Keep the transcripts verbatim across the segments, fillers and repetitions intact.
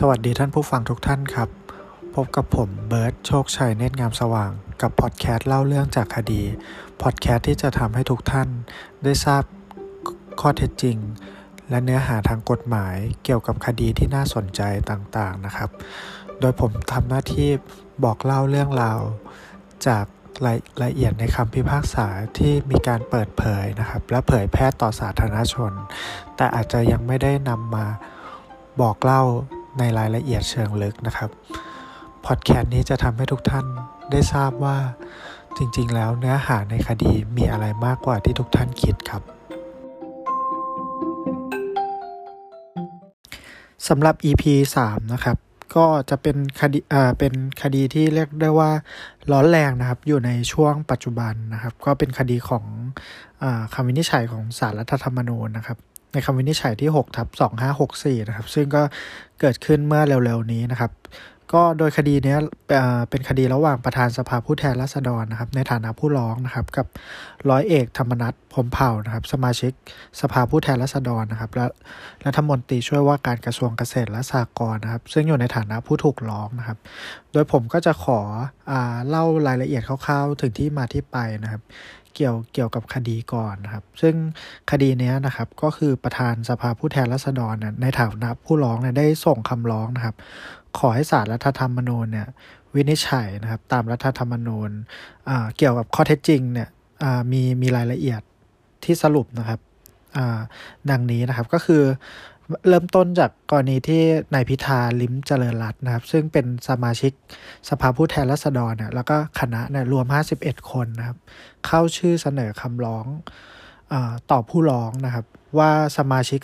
สวัสดีท่านผู้ฟังทุกท่านครับพบกับผมเบิร์ดโชคชัยเนตรงามสว่างกับพอดแคสต์เล่าเรื่องจากคดีพอดแคสต์ที่จะทำให้ทุกท่านได้ทราบข้อเท็จจริงและเนื้อหาทางกฎหมายเกี่ยวกับคดีที่น่าสนใจต่างๆนะครับโดยผมทำหน้าที่บอกเล่าเรื่องราวจากรายละเอียดในคำพิพากษาที่มีการเปิดเผยนะครับและเผยแพร่ต่อสาธารณชนแต่อาจจะยังไม่ได้นำมาบอกเล่าในรายละเอียดเชิงลึกนะครับพอดแคสต์นี้จะทำให้ทุกท่านได้ทราบว่าจริงๆแล้วเนื้อหาในคดีมีอะไรมากกว่าที่ทุกท่านคิดครับสำหรับ อี พี สาม นะครับก็จะเป็นคดีอ่าเป็นคดีที่เรียกได้ว่าร้อนแรงนะครับอยู่ในช่วงปัจจุบันนะครับก็เป็นคดีของอ่าคำวินิจฉัยของศาลรัฐธรรมนูญนะครับในคำวินิจฉัยที่ หก ทับ สองห้าหกสี่ นะครับซึ่งก็เกิดขึ้นเมื่อเร็วๆนี้นะครับก็โดยคดีนี้เป็นคดีระหว่างประธานสภาผู้แทนราษฎรนะครับในฐานะผู้ร้องนะครับกับร้อยเอกธรรมนัส พรหมเผ่านะครับสมาชิกสภาผู้แทนราษฎรนะครับและรัฐมนตรีช่วยว่าการกระทรวงเกษตรและสหกรณ์นะครับซึ่งอยู่ในฐานะผู้ถูกร้องนะครับโดยผมก็จะขออ่าเล่ารายละเอียดคร่าวๆถึงที่มาที่ไปนะครับเกี่ยวเกี่ยวกับคดีก่อนนะครับซึ่งคดีนี้นะครับก็คือประธานสภาผู้แทนราษฎรเนี่ยในฐานะผู้ร้องเนี่ยได้ส่งคำร้องนะครับขอให้ศาลรัฐธรรมนูญเนี่ยวินิจฉัยนะครับตามรัฐธรรมนูญอ่าเกี่ยวกับข้อเท็จจริงเนี่ยอ่ามีมีรายละเอียดที่สรุปนะครับอ่าดังนี้นะครับก็คือเริ่มต้นจากกรณีที่นายพิธาลิ้มเจริญรัตน์นะครับซึ่งเป็นสมาชิกสภาผู้แทนราษฎรเนี่ยแล้วก็คณะเนี่ยรวมห้าสิบเอ็ดคนนะครับเข้าชื่อเสนอคำร้องอ่าต่อผู้ร้องนะครับว่าสมาชิก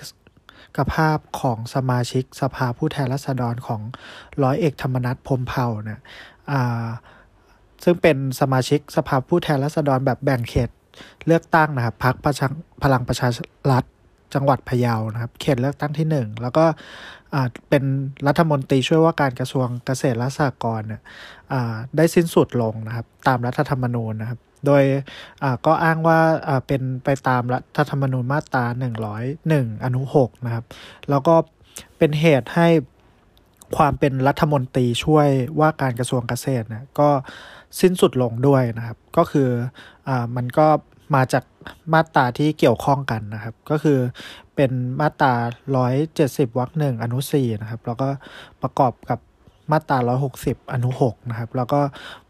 กภาพของสมาชิกสภาผู้แทนราษฎรของร้อยเอกธรรมนัส พรหมเผ่าเนี่ยอ่าซึ่งเป็นสมาชิกสภาผู้แทนราษฎรแบบแบ่งเขตเลือกตั้งนะครับพรรคพลังประชารัฐจังหวัดพะเยานะครับเขตเลือกตั้งที่หนึ่งแล้วก็อ่าเป็นรัฐมนตรีช่วยว่าการกระทรวงเกษตรและสหกรณ์เนี่ยอ่าได้สิ้นสุดลงนะครับตามรัฐธรรมนูญนะครับโดยอ่าก็อ้างว่าอ่าเป็นไปตามรัฐธรรมนูญมาตราหนึ่งร้อยเอ็ดอนุหกนะครับแล้วก็เป็นเหตุให้ความเป็นรัฐมนตรีช่วยว่าการกระทรวงเกษตรเนี่ยก็สิ้นสุดลงด้วยนะครับก็คืออ่ามันก็มาจากมาตราที่เกี่ยวข้องกันนะครับก็คือเป็นมาตราหนึ่งร้อยเจ็ดสิบวรรคหนึ่งอนุสี่นะครับแล้วก็ประกอบกับมาตราหนึ่งร้อยหกสิบอนุหกนะครับแล้วก็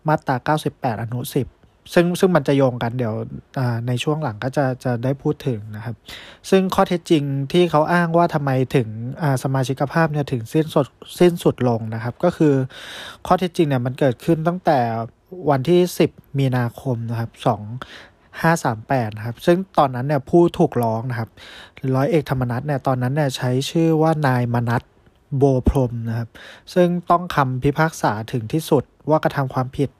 มาตราเก้าสิบแปดอนุสิบซึ่งซึ่งมันจะโยงกันเดี๋ยวในช่วงหลังก็จะจะได้พูดถึงนะครับซึ่งข้อเท็จจริงที่เขาอ้างว่าทำไมถึงสมาชิกภาพเนี่ยถึงสิ้นสุดสิ้นสุดลงนะครับก็คือข้อเท็จจริงเนี่ยมันเกิดขึ้นตั้งแต่วันที่สิบมีนาคมนะครับสองพันห้าร้อยสามสิบแปดนะครับซึ่งตอนนั้นเนี่ยผู้ถูกร้องนะครับร้อยเอกธรรมนัสเนี่ยตอนนั้นเนี่ยใช้ชื่อว่านายมนัส โบพรหมนะครับซึ่งต้องคำพิพากษาถึงที่สุดว่ากระทำความผิด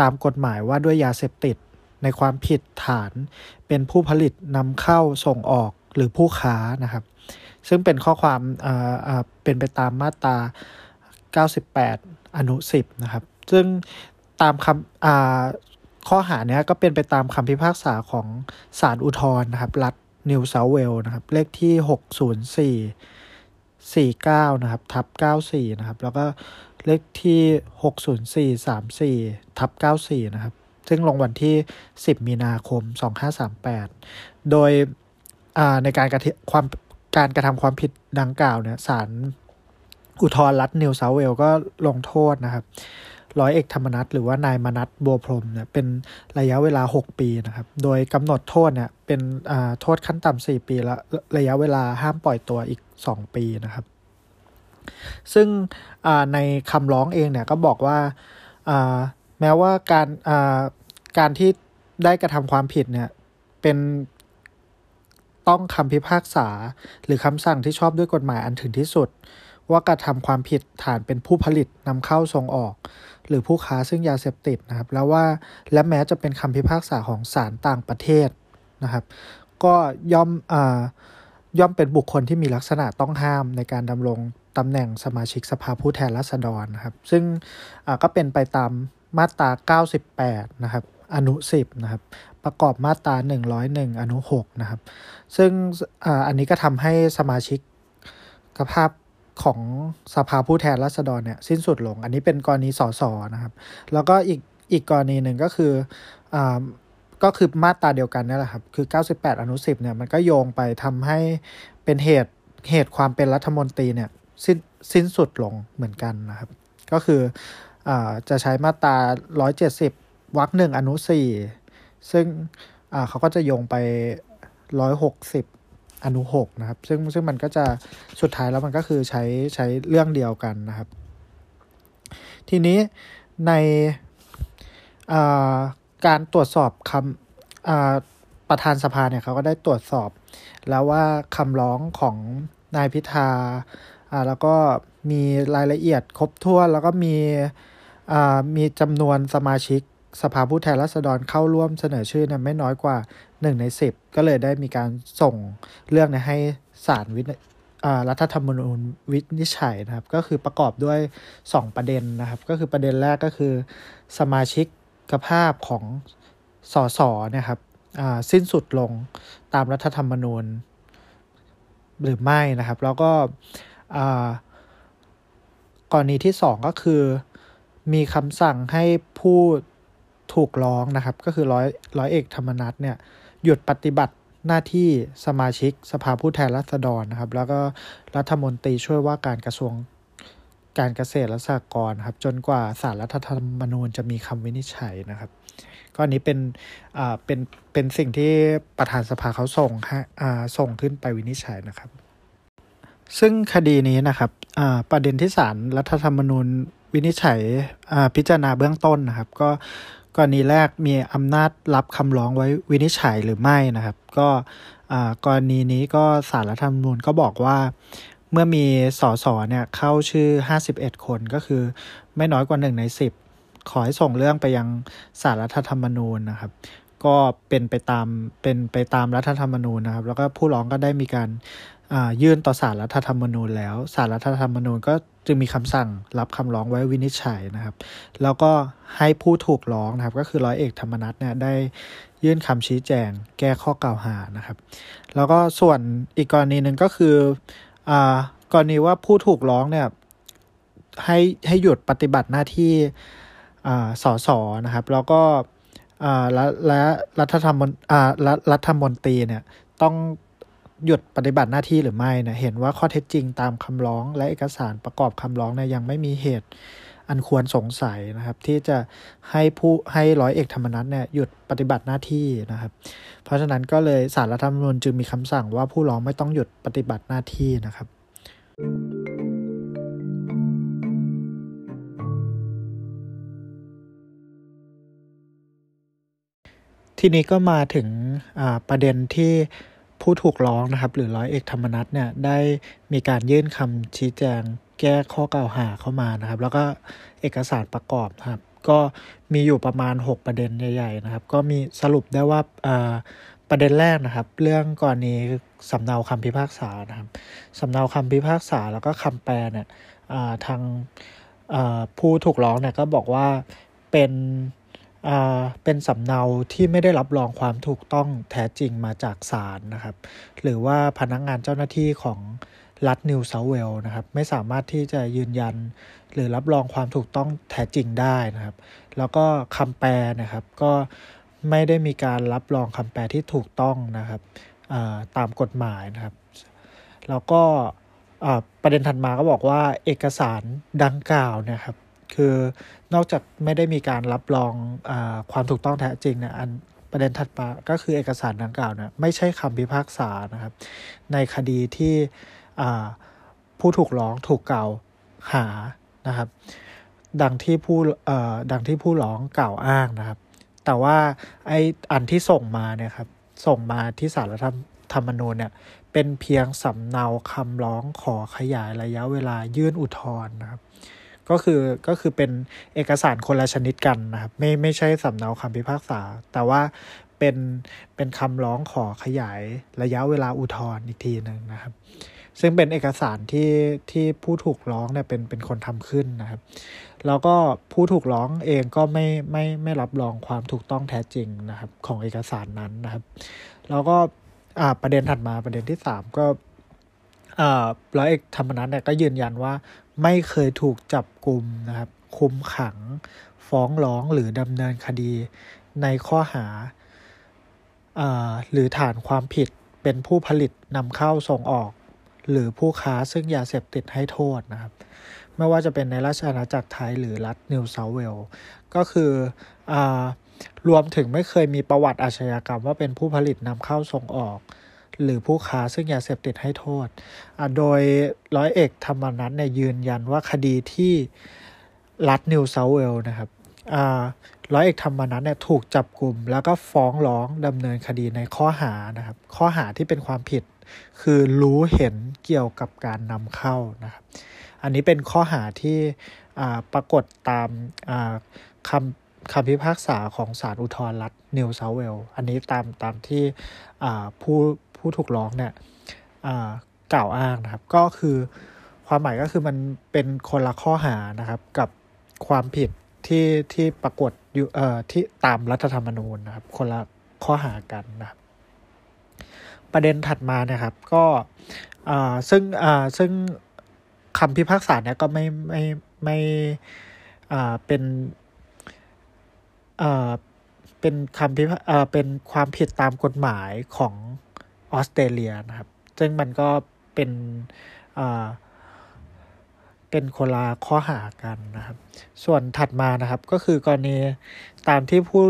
ตามกฎหมายว่าด้วยยาเสพติดในความผิดฐานเป็นผู้ผลิตนำเข้าส่งออกหรือผู้ค้านะครับซึ่งเป็นข้อความเอ่อเอ่อเป็นไปตามมาตราเก้าสิบแปดอนุสิบนะครับซึ่งตามคำอ่าข้อหาเนี้ยก็เป็นไปตามคำพิพากษาของศาลอุทธรณ์นะครับรัฐนิวเซาท์เวลส์นะครับเลขที่หกศูนย์สี่ สี่เก้านะครับทับเก้าสิบสี่นะครับแล้วก็เลขที่หกศูนย์สี่ สามสิบสี่ทับเก้าสิบสี่นะครับซึ่งลงวันที่สิบมีนาคมสองพันห้าร้อยสามสิบแปดโดยอ่าในการกระทำความการกระทำความผิดดังกล่าวเนี่ยศาลอุทธรณ์รัฐนิวเซาท์เวลส์ก็ลงโทษนะครับร้อยเอกธรรมนัสหรือว่านายมนัส โบพรหมเนี่ยเป็นระยะเวลาหกปีนะครับโดยกำหนดโทษเนี่ยเป็นอ่าโทษขั้นต่ำสี่ปีและระยะเวลาห้ามปล่อยตัวอีกสองปีนะครับซึ่งอ่าในคำร้องเองเนี่ยก็บอกว่าอ่าแม้ว่าการอ่าการที่ได้กระทำความผิดเนี่ยเป็นต้องคำพิพากษาหรือคำสั่งที่ชอบด้วยกฎหมายอันถึงที่สุดว่ากระทำความผิดฐานเป็นผู้ผลิตนำเข้าส่งออกหรือผู้ค้าซึ่งยาเสพติดนะครับแล้วว่าและแม้จะเป็นคำพิพากษาของศาลต่างประเทศนะครับก็ย่อมอ่าย่อมเป็นบุคคลที่มีลักษณะต้องห้ามในการดำรงตำแหน่งสมาชิกสภาผู้แทนราษฎรนะครับซึ่งอ่าก็เป็นไปตามมาตราเก้าสิบแปดนะครับอนุสิบนะครับประกอบมาตราหนึ่งร้อยเอ็ดอนุหกนะครับซึ่งอ่าอันนี้ก็ทำให้สมาชิกกภาพ ของสภาผู้แทนราษฎรเนี่ยสิ้นสุดลงอันนี้เป็นกรณีสสนะครับแล้วก็อีกอีกกรณีหนึ่งก็คืออ่าก็คือมาตราเดียวกันนั่นแหละครับคือเก้าสิบแปดอนุสิบเนี่ยมันก็โยงไปทำให้เป็นเหตุเหตุความเป็นรัฐมนตรีเนี่ยสิ้นสิ้นสุดลงเหมือนกันนะครับก็คืออ่าจะใช้มาตราหนึ่งร้อยเจ็ดสิบวรรคหนึ่งอนุสี่ซึ่งอ่าเขาก็จะโยงไปหนึ่งร้อยหกสิบอนุหกนะครับซึ่งซึ่งมันก็จะสุดท้ายแล้วมันก็คือใช้ใช้เรื่องเดียวกันนะครับทีนี้ในอ่าการตรวจสอบคำอ่าประธานสภาเนี่ยเขาก็ได้ตรวจสอบแล้วว่าคำร้องของนายพิธาอ่าแล้วก็มีรายละเอียดครบถ้วนแล้วก็มีอ่ามีจำนวนสมาชิกสภาผู้แทนราษฎรเข้าร่วมเสนอชื่อเนี่ยไม่น้อยกว่าหนึ่งในสิบก็เลยได้มีการส่งเรื่องเนี่ยให้ศาลวิอ่ารัฐธรรมนูญวินิจฉัยนะครับก็คือประกอบด้วยสองประเด็นนะครับก็คือประเด็นแรกก็คือสมาชิกภาพของสสเนี่ยครับอ่าสิ้นสุดลงตามรัฐธรรมนูญหรือไม่นะครับแล้วก็อ่ากรณีที่สองก็คือมีคำสั่งให้ผู้ถูกร้องนะครับก็คือร้อยร้อยเอกธรรมนัสเนี่ยหยุดปฏิบัติหน้าที่สมาชิกสภาผู้แทนราษฎรนะครับแล้วก็รัฐมนตรีช่วยว่าการกระทรวงการเกษตรและสหกรณ์ครับจนกว่าศาลรัฐธรรมนูญจะมีคำวินิจฉัยนะครับก็อันนี้เป็นอ่าเป็นเป็นสิ่งที่ประธานสภาเขาส่งฮะอ่าส่งขึ้นไปวินิจฉัยนะครับซึ่งคดีนี้นะครับอ่าประเด็นที่ศาลรัฐธรรมนูญวินิจฉัยอ่าพิจารณาเบื้องต้นนะครับก็กรณีแรกมีอำนาจรับคำร้องไว้วินิจฉัยหรือไม่นะครับก็อ่ากรณีนี้ก็ศาลรัฐธรรมนูญก็บอกว่าเมื่อมีสสเนี่ยเข้าชื่อห้าสิบเอ็ดคนก็คือไม่น้อยกว่าหนึ่งในสิบขอให้ส่งเรื่องไปยังศาลรัฐธรรมนูญนะครับก็เป็นไปตามเป็นไปตามรัฐธรรมนูญนะครับแล้วก็ผู้ร้องก็ได้มีการอ่ายื่นต่อศาลรัฐธรรมนูญแล้วศาลรัฐธรรมนูญก็จึงมีคำสั่งรับคำร้องไว้วินิจฉัยนะครับแล้วก็ให้ผู้ถูกร้องนะครับก็คือร้อยเอกธรรมนัสเนี่ยได้ยื่นคำชี้แจงแก้ข้อกล่าวหานะครับแล้วก็ส่วนอีกกรณีนึงก็คืออ่ากรณีว่าผู้ถูกร้องเนี่ยให้ให้หยุดปฏิบัติหน้าที่อ่าสสนะครับแล้วก็อ่าและและรัฐธรรมอ่าและรัฐมนตรีเนี่ยต้องหยุดปฏิบัติหน้าที่หรือไม่เนี่ยเห็นว่าข้อเท็จจริงตามคำร้องและเอกสารประกอบคำร้องเนี่ยยังไม่มีเหตุอันควรสงสัยนะครับที่จะให้ผู้ให้ร้อยเอกธรรมนัสเนี่ยหยุดปฏิบัติหน้าที่นะครับเพราะฉะนั้นก็เลยศาลรัฐธรรมนูญจึงมีคำสั่งว่าผู้ร้องไม่ต้องหยุดปฏิบัติหน้าที่นะครับทีนี้ก็มาถึงอ่าประเด็นที่ผู้ถูกร้องนะครับหรือร้อยเอกธรรมนัสเนี่ยได้มีการยื่นคำชี้แจงแก้ข้อกล่าวหาเข้ามานะครับแล้วก็เอกสารประกอบนะครับก็มีอยู่ประมาณหกประเด็นใหญ่ๆนะครับก็มีสรุปได้ว่าประเด็นแรกนะครับเรื่องกรณีสำเนาคำพิพากษานะครับสำเนาคำพิพากษาแล้วก็คำแปลเนี่ยทางผู้ถูกร้องเนี่ยก็บอกว่าเป็นเป็นสำเนาที่ไม่ได้รับรองความถูกต้องแท้จริงมาจากศาลนะครับหรือว่าพนักงานเจ้าหน้าที่ของรัฐนิวเซาท์เวลส์นะครับไม่สามารถที่จะยืนยันหรือรับรองความถูกต้องแท้จริงได้นะครับแล้วก็คำแปลนะครับก็ไม่ได้มีการรับรองคำแปลที่ถูกต้องนะครับตามกฎหมายนะครับแล้วก็ประเด็นถัดมาก็บอกว่าเอกสารดังกล่าวนะครับคือนอกจากไม่ได้มีการรับรองความถูกต้องแท้จริงเนี่ยอันประเด็นถัดมาก็คือเอกสารดังกล่าวเนี่ยไม่ใช่คำพิพากษานะครับในคดีที่ผู้ถูกร้องถูกกล่าวหานะครับดังที่ผู้ดังที่ผู้ร้องกล่าวอ้างนะครับแต่ว่าไอ้อันที่ส่งมาเนี่ยครับส่งมาที่ศาลรัฐธรรมนูญเนี่ยเป็นเพียงสำเนาคำร้องขอขยายระยะเวลายื่นอุทธรณ์นะครับก็คือก็คือเป็นเอกสารคนละชนิดกันนะครับไม่ไม่ใช่สำเนาคำพิพากษาแต่ว่าเป็นเป็นคำร้องขอขยายระยะเวลาอุทธรณ์อีกทีนึงนะครับซึ่งเป็นเอกสารที่ที่ผู้ถูกร้องเนี่ยเป็นเป็นคนทำขึ้นนะครับแล้วก็ผู้ถูกร้องเองก็ไม่ไม่ไม่รับรองความถูกต้องแท้จริงนะครับของเอกสารนั้นนะครับแล้วก็อ่าประเด็นถัดมาประเด็นที่สามก็ ร้อยเอกธรรมนัสเนี่ยก็ยืนยันว่าไม่เคยถูกจับกุมนะครับคุมขังฟ้องร้องหรือดำเนินคดีในข้อหาหรือฐานความผิดเป็นผู้ผลิตนำเข้าส่งออกหรือผู้ค้าซึ่งยาเสพติดให้โทษนะครับไม่ว่าจะเป็นในราชอาณาจักรไทยหรือรัฐนิวเซาท์เวลส์ก็คืออ่ารวมถึงไม่เคยมีประวัติอาชญากรรมว่าเป็นผู้ผลิตนำเข้าส่งออกหรือผู้ค้าซึ่งยาเสพติดให้โทษโดยร้อยเอกธรรมนัสเนี่ยยืนยันว่าคดีที่รัฐนิวเซาท์เวลส์นะครับร้อยเอกธรรมนัสเนี่ยถูกจับกุมแล้วก็ฟ้องร้องดำเนินคดีในข้อหานะครับข้อหาที่เป็นความผิดคือรู้เห็นเกี่ยวกับการนำเข้านะครับอันนี้เป็นข้อหาที่ปรากฏตามคำคำพิพากษาของศาลอุทธรณ์รัฐนิวเซาท์เวลส์อันนี้ตามตามที่ผู้ผู้ถูกร้องเนี่ยกล่าวอ้างนะครับก็คือความหมายก็คือมันเป็นคนละข้อหานะครับกับความผิดที่ที่ปรากฏอยู่เอ่อที่ตามรัฐธรรมนูญนะครับคนละข้อหากันนะครับประเด็นถัดมานะครับก็อ่าซึ่งอ่าซึ่งคำพิพากษาเนี่ยก็ไม่ไม่ไม่อ่าเป็นอ่าเป็นคำพิพากษาเป็นความผิดตามกฎหมายของออสเตรเลียนะครับซึ่งมันก็เป็นอ่าเป็นคนละข้อหากันนะครับส่วนถัดมานะครับก็คือกรณีตามที่ผู้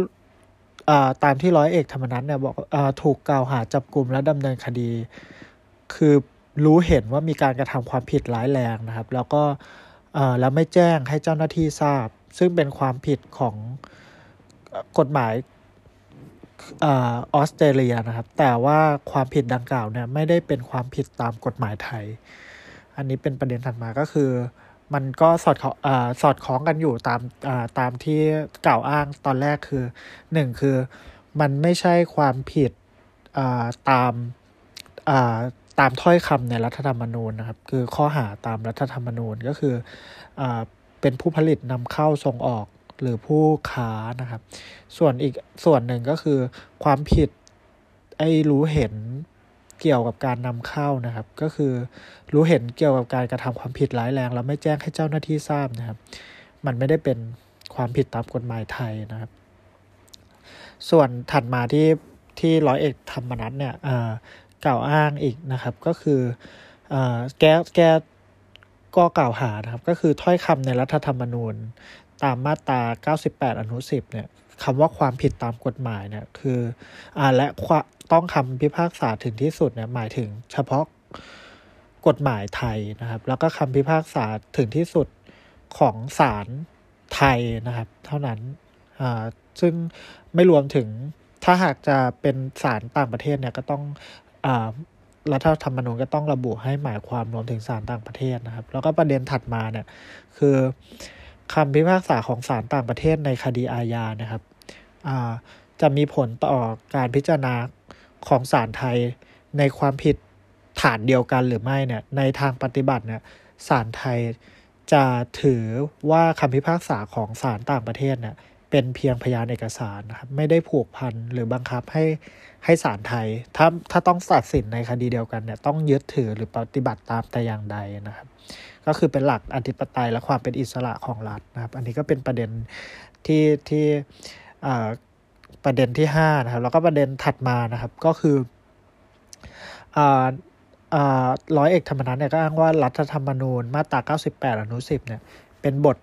อ่าตามที่ร้อยเอกธรรมนัสเนี่ยบอกอ่าถูกกล่าวหาจับกุมและดำเนินคดีคือรู้เห็นว่ามีการกระทำความผิดร้ายแรงนะครับแล้วก็อ่าแล้วไม่แจ้งให้เจ้าหน้าที่ทราบซึ่งเป็นความผิดของกฎหมายอ่าออสเตรเลียนะครับแต่ว่าความผิดดังกล่าวเนี่ยไม่ได้เป็นความผิดตามกฎหมายไทยอันนี้เป็นประเด็นถัดมาก็คือมันก็สอดอ่าสอดคล้องกันอยู่ตามอ่าตามที่กล่าวอ้างตอนแรกคือหนึ่งคือมันไม่ใช่ความผิดอ่าตามอ่าตามถ้อยคำในรัฐธรรมนูญนะครับคือข้อหาตามรัฐธรรมนูญก็คืออ่าเป็นผู้ผลิตนำเข้าส่งออกหรือผู้ค้านะครับส่วนอีกส่วนหนึ่งก็คือความผิดไอ้รู้เห็นเกี่ยวกับการนำเข้านะครับก็คือรู้เห็นเกี่ยวกับการกระทำความผิดร้ายแรงแล้วไม่แจ้งให้เจ้าหน้าที่ทราบนะครับมันไม่ได้เป็นความผิดตามกฎหมายไทยนะครับส่วนถัดมาที่ที่ร้อยเอกธรรมนัสเนี่ยเอ่อกล่าวอ้างอีกนะครับก็คือเอ่อแก้แก้ก็กล่าวหานะครับก็คือถ้อยคำในรัฐธรรมนูญตามมาตราเก้าสิบแปดอนุสิบเนี่ยคำว่าความผิดตามกฎหมายเนี่ยคืออ่าและต้องคำพิพากษาถึงที่สุดเนี่ยหมายถึงเฉพาะกฎหมายไทยนะครับแล้วก็คำพิพากษาถึงที่สุดของศาลไทยนะครับเท่านั้นอ่าซึ่งไม่รวมถึงถ้าหากจะเป็นศาลต่างประเทศเนี่ยก็ต้องอ่ารัฐธรรมนูญก็ต้องระบุให้หมายความรวมถึงศาลต่างประเทศนะครับแล้วก็ประเด็นถัดมาเนี่ยคือคำพิพากษาของศาลต่างประเทศในคดีอาญานะครับอ่าจะมีผลต่อการพิจารณาของศาลไทยในความผิดฐานเดียวกันหรือไม่เนี่ยในทางปฏิบัติเนี่ยศาลไทยจะถือว่าคำพิพากษาของศาลต่างประเทศเนี่ยเป็นเพียงพยานเอกสารนะครับไม่ได้ผูกพันหรือบังคับให้ให้ศาลไทยถ้าถ้าต้องตัดสินในคดีเดียวกันเนี่ยต้องยึดถือหรือปฏิบัติตามแต่อย่างใดนะครับก็คือเป็นหลักอธิปไตยและความเป็นอิสระของรัฐนะครับอันนี้ก็เป็นประเด็นที่ที่อ่าประเด็นที่ห้านะครับแล้วก็ประเด็นถัดมานะครับก็คืออ่าอ่าร้อยเอกธรรมนัสเนี่ยก็อ้างว่ารัฐธรรมนูญมาตราเก้าสิบแปดอนุสิบเนี่ยเป็นบท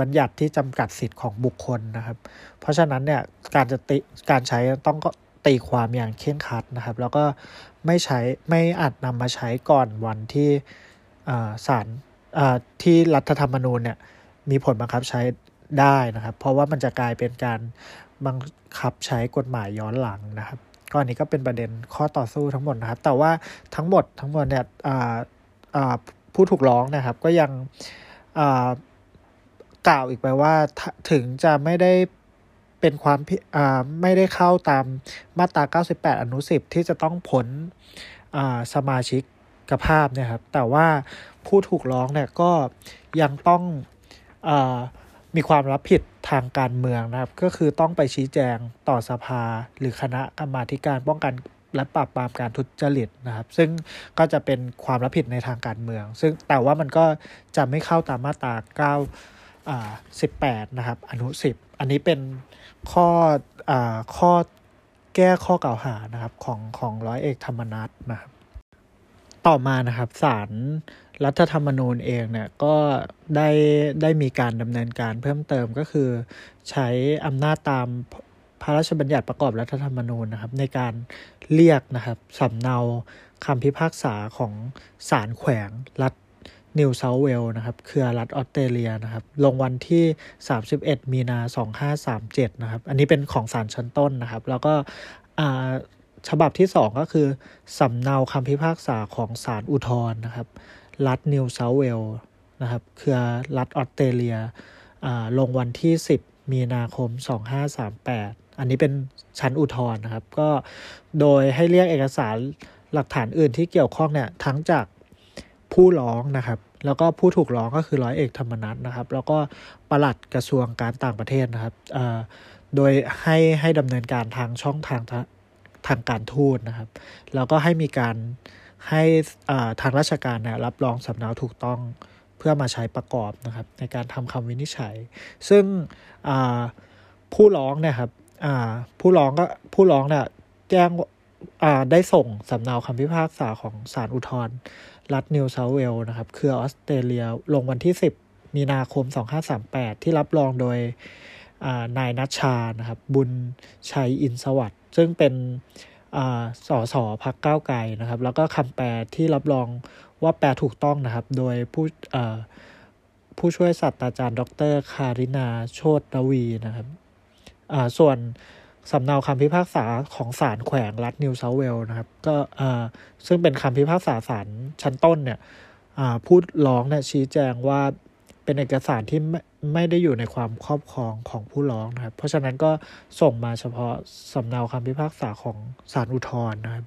บัญญัติที่จำกัดสิทธิ์ของบุคคลนะครับเพราะฉะนั้นเนี่ยการจะติการใช้ต้องก็ตีความอย่างเคร่งครัดนะครับแล้วก็ไม่ใช้ไม่อาจนำมาใช้ก่อนวันที่อ่าศาลอ่าที่รัฐธรรมนูญเนี่ยมีผลบังคับใช้ได้นะครับเพราะว่ามันจะกลายเป็นการบังคับใช้กฎหมายย้อนหลังนะครับก็อันนี้ก็เป็นประเด็นข้อต่อสู้ทั้งหมดนะครับแต่ว่าทั้งหมดทั้งหมดเนี่ยผู้ถูกร้องนะครับก็ยังกล่าวอีกไปว่าถึงจะไม่ได้เป็นความไม่ได้เข้าตามมาตราเก้าสิบแปดอนุสิบที่จะต้องพ้นสมาชิกภาพเนี่ยครับแต่ว่าผู้ถูกร้องเนี่ยก็ยังต้องมีความรับผิดทางการเมืองนะครับก็คือต้องไปชี้แจงต่อสภาหรือคณะกรรมาธิการป้องกัน และปราบปรามการทุจริตนะครับซึ่งก็จะเป็นความรับผิดในทางการเมืองซึ่งแต่ว่ามันก็จะไม่เข้าตามมาตราเก้าอ่าสิบแปดนะครับอนุสิบอันนี้เป็นข้ออ่าข้อแก้ข้อกล่าวหานะครับของของร้อยเอกธรรมนัสนะครับต่อมานะครับศาลรัฐธรรมนูญเองเนี่ยก็ได้ได้มีการดำเนินการเพิ่มเติมก็คือใช้อำนาจตามพระราชบัญญัติประกอบรัฐธรรมนูญนะครับในการเรียกนะครับสำเนาคำพิพากษาของศาลแขวงรัฐนิวเซาท์เวลส์นะครับเครือรัฐออสเตรเลียนะครับลงวันที่สามสิบเอ็ดมีนาสองห้าสามเจ็ดนะครับอันนี้เป็นของศาลชั้นต้นนะครับแล้วก็อ่าฉบับที่สองก็คือสำเนาคำพิพากษาของศาลอุทธรณ์นะครับรัฐนิวเซาท์เวลส์นะครับเครือรัฐออสเตรเลียอ่าลงวันที่สิบมีนาคมสองห้าสามแปดอันนี้เป็นชั้นอุทธรณ์นะครับก็โดยให้เรียกเอกสารหลักฐานอื่นที่เกี่ยวข้องเนี่ยทั้งจากผู้ร้องนะครับแล้วก็ผู้ถูกร้องก็คือร้อยเอกธรรมนัสนะครับแล้วก็ปลัดกระทรวงการต่างประเทศนะครับอ่าโดยให้ให้ดำเนินการทางช่องทางทางการทูตนะครับแล้วก็ให้มีการให้ทางราชการเนี่ยรับรองสำเนาถูกต้องเพื่อมาใช้ประกอบนะครับในการทำคำวินิจฉัยซึ่งผู้ร้องเนี่ยครับผู้ร้องก็ผู้ร้องเนี่ยแจ้งได้ส่งสำเนาคำพิพากษาของศาลอุทธรณ์รัฐนิวเซาท์เวลส์นะครับเครือออสเตรเลียลงวันที่สิบมีนาคมสองห้าสามแปดที่รับรองโดยนายณัชชานะครับบุญชัยอินทร์สวัสดิ์ซึ่งเป็นสสพรรคก้าวไกลนะครับแล้วก็คำแปลที่รับรองว่าแปลถูกต้องนะครับโดยผู้ผู้ช่วยศาสตราจารย์ดรคารินาโชติรวีนะครับส่วนสำเนาคำพิพากษาของศาลแขวงรัฐนิวเซาท์เวลส์นะครับก็ซึ่งเป็นคำพิพากษาศาลชั้นต้นเนี่ยผู้ร้องเนี่ยชี้แจงว่าเป็นเอกสารที่ไม่ไม่ได้อยู่ในความครอบครองของผู้ร้องนะครับเพราะฉะนั้นก็ส่งมาเฉพาะสำเนาคำพิพากษาของศาลอุทธรณ์นะครับ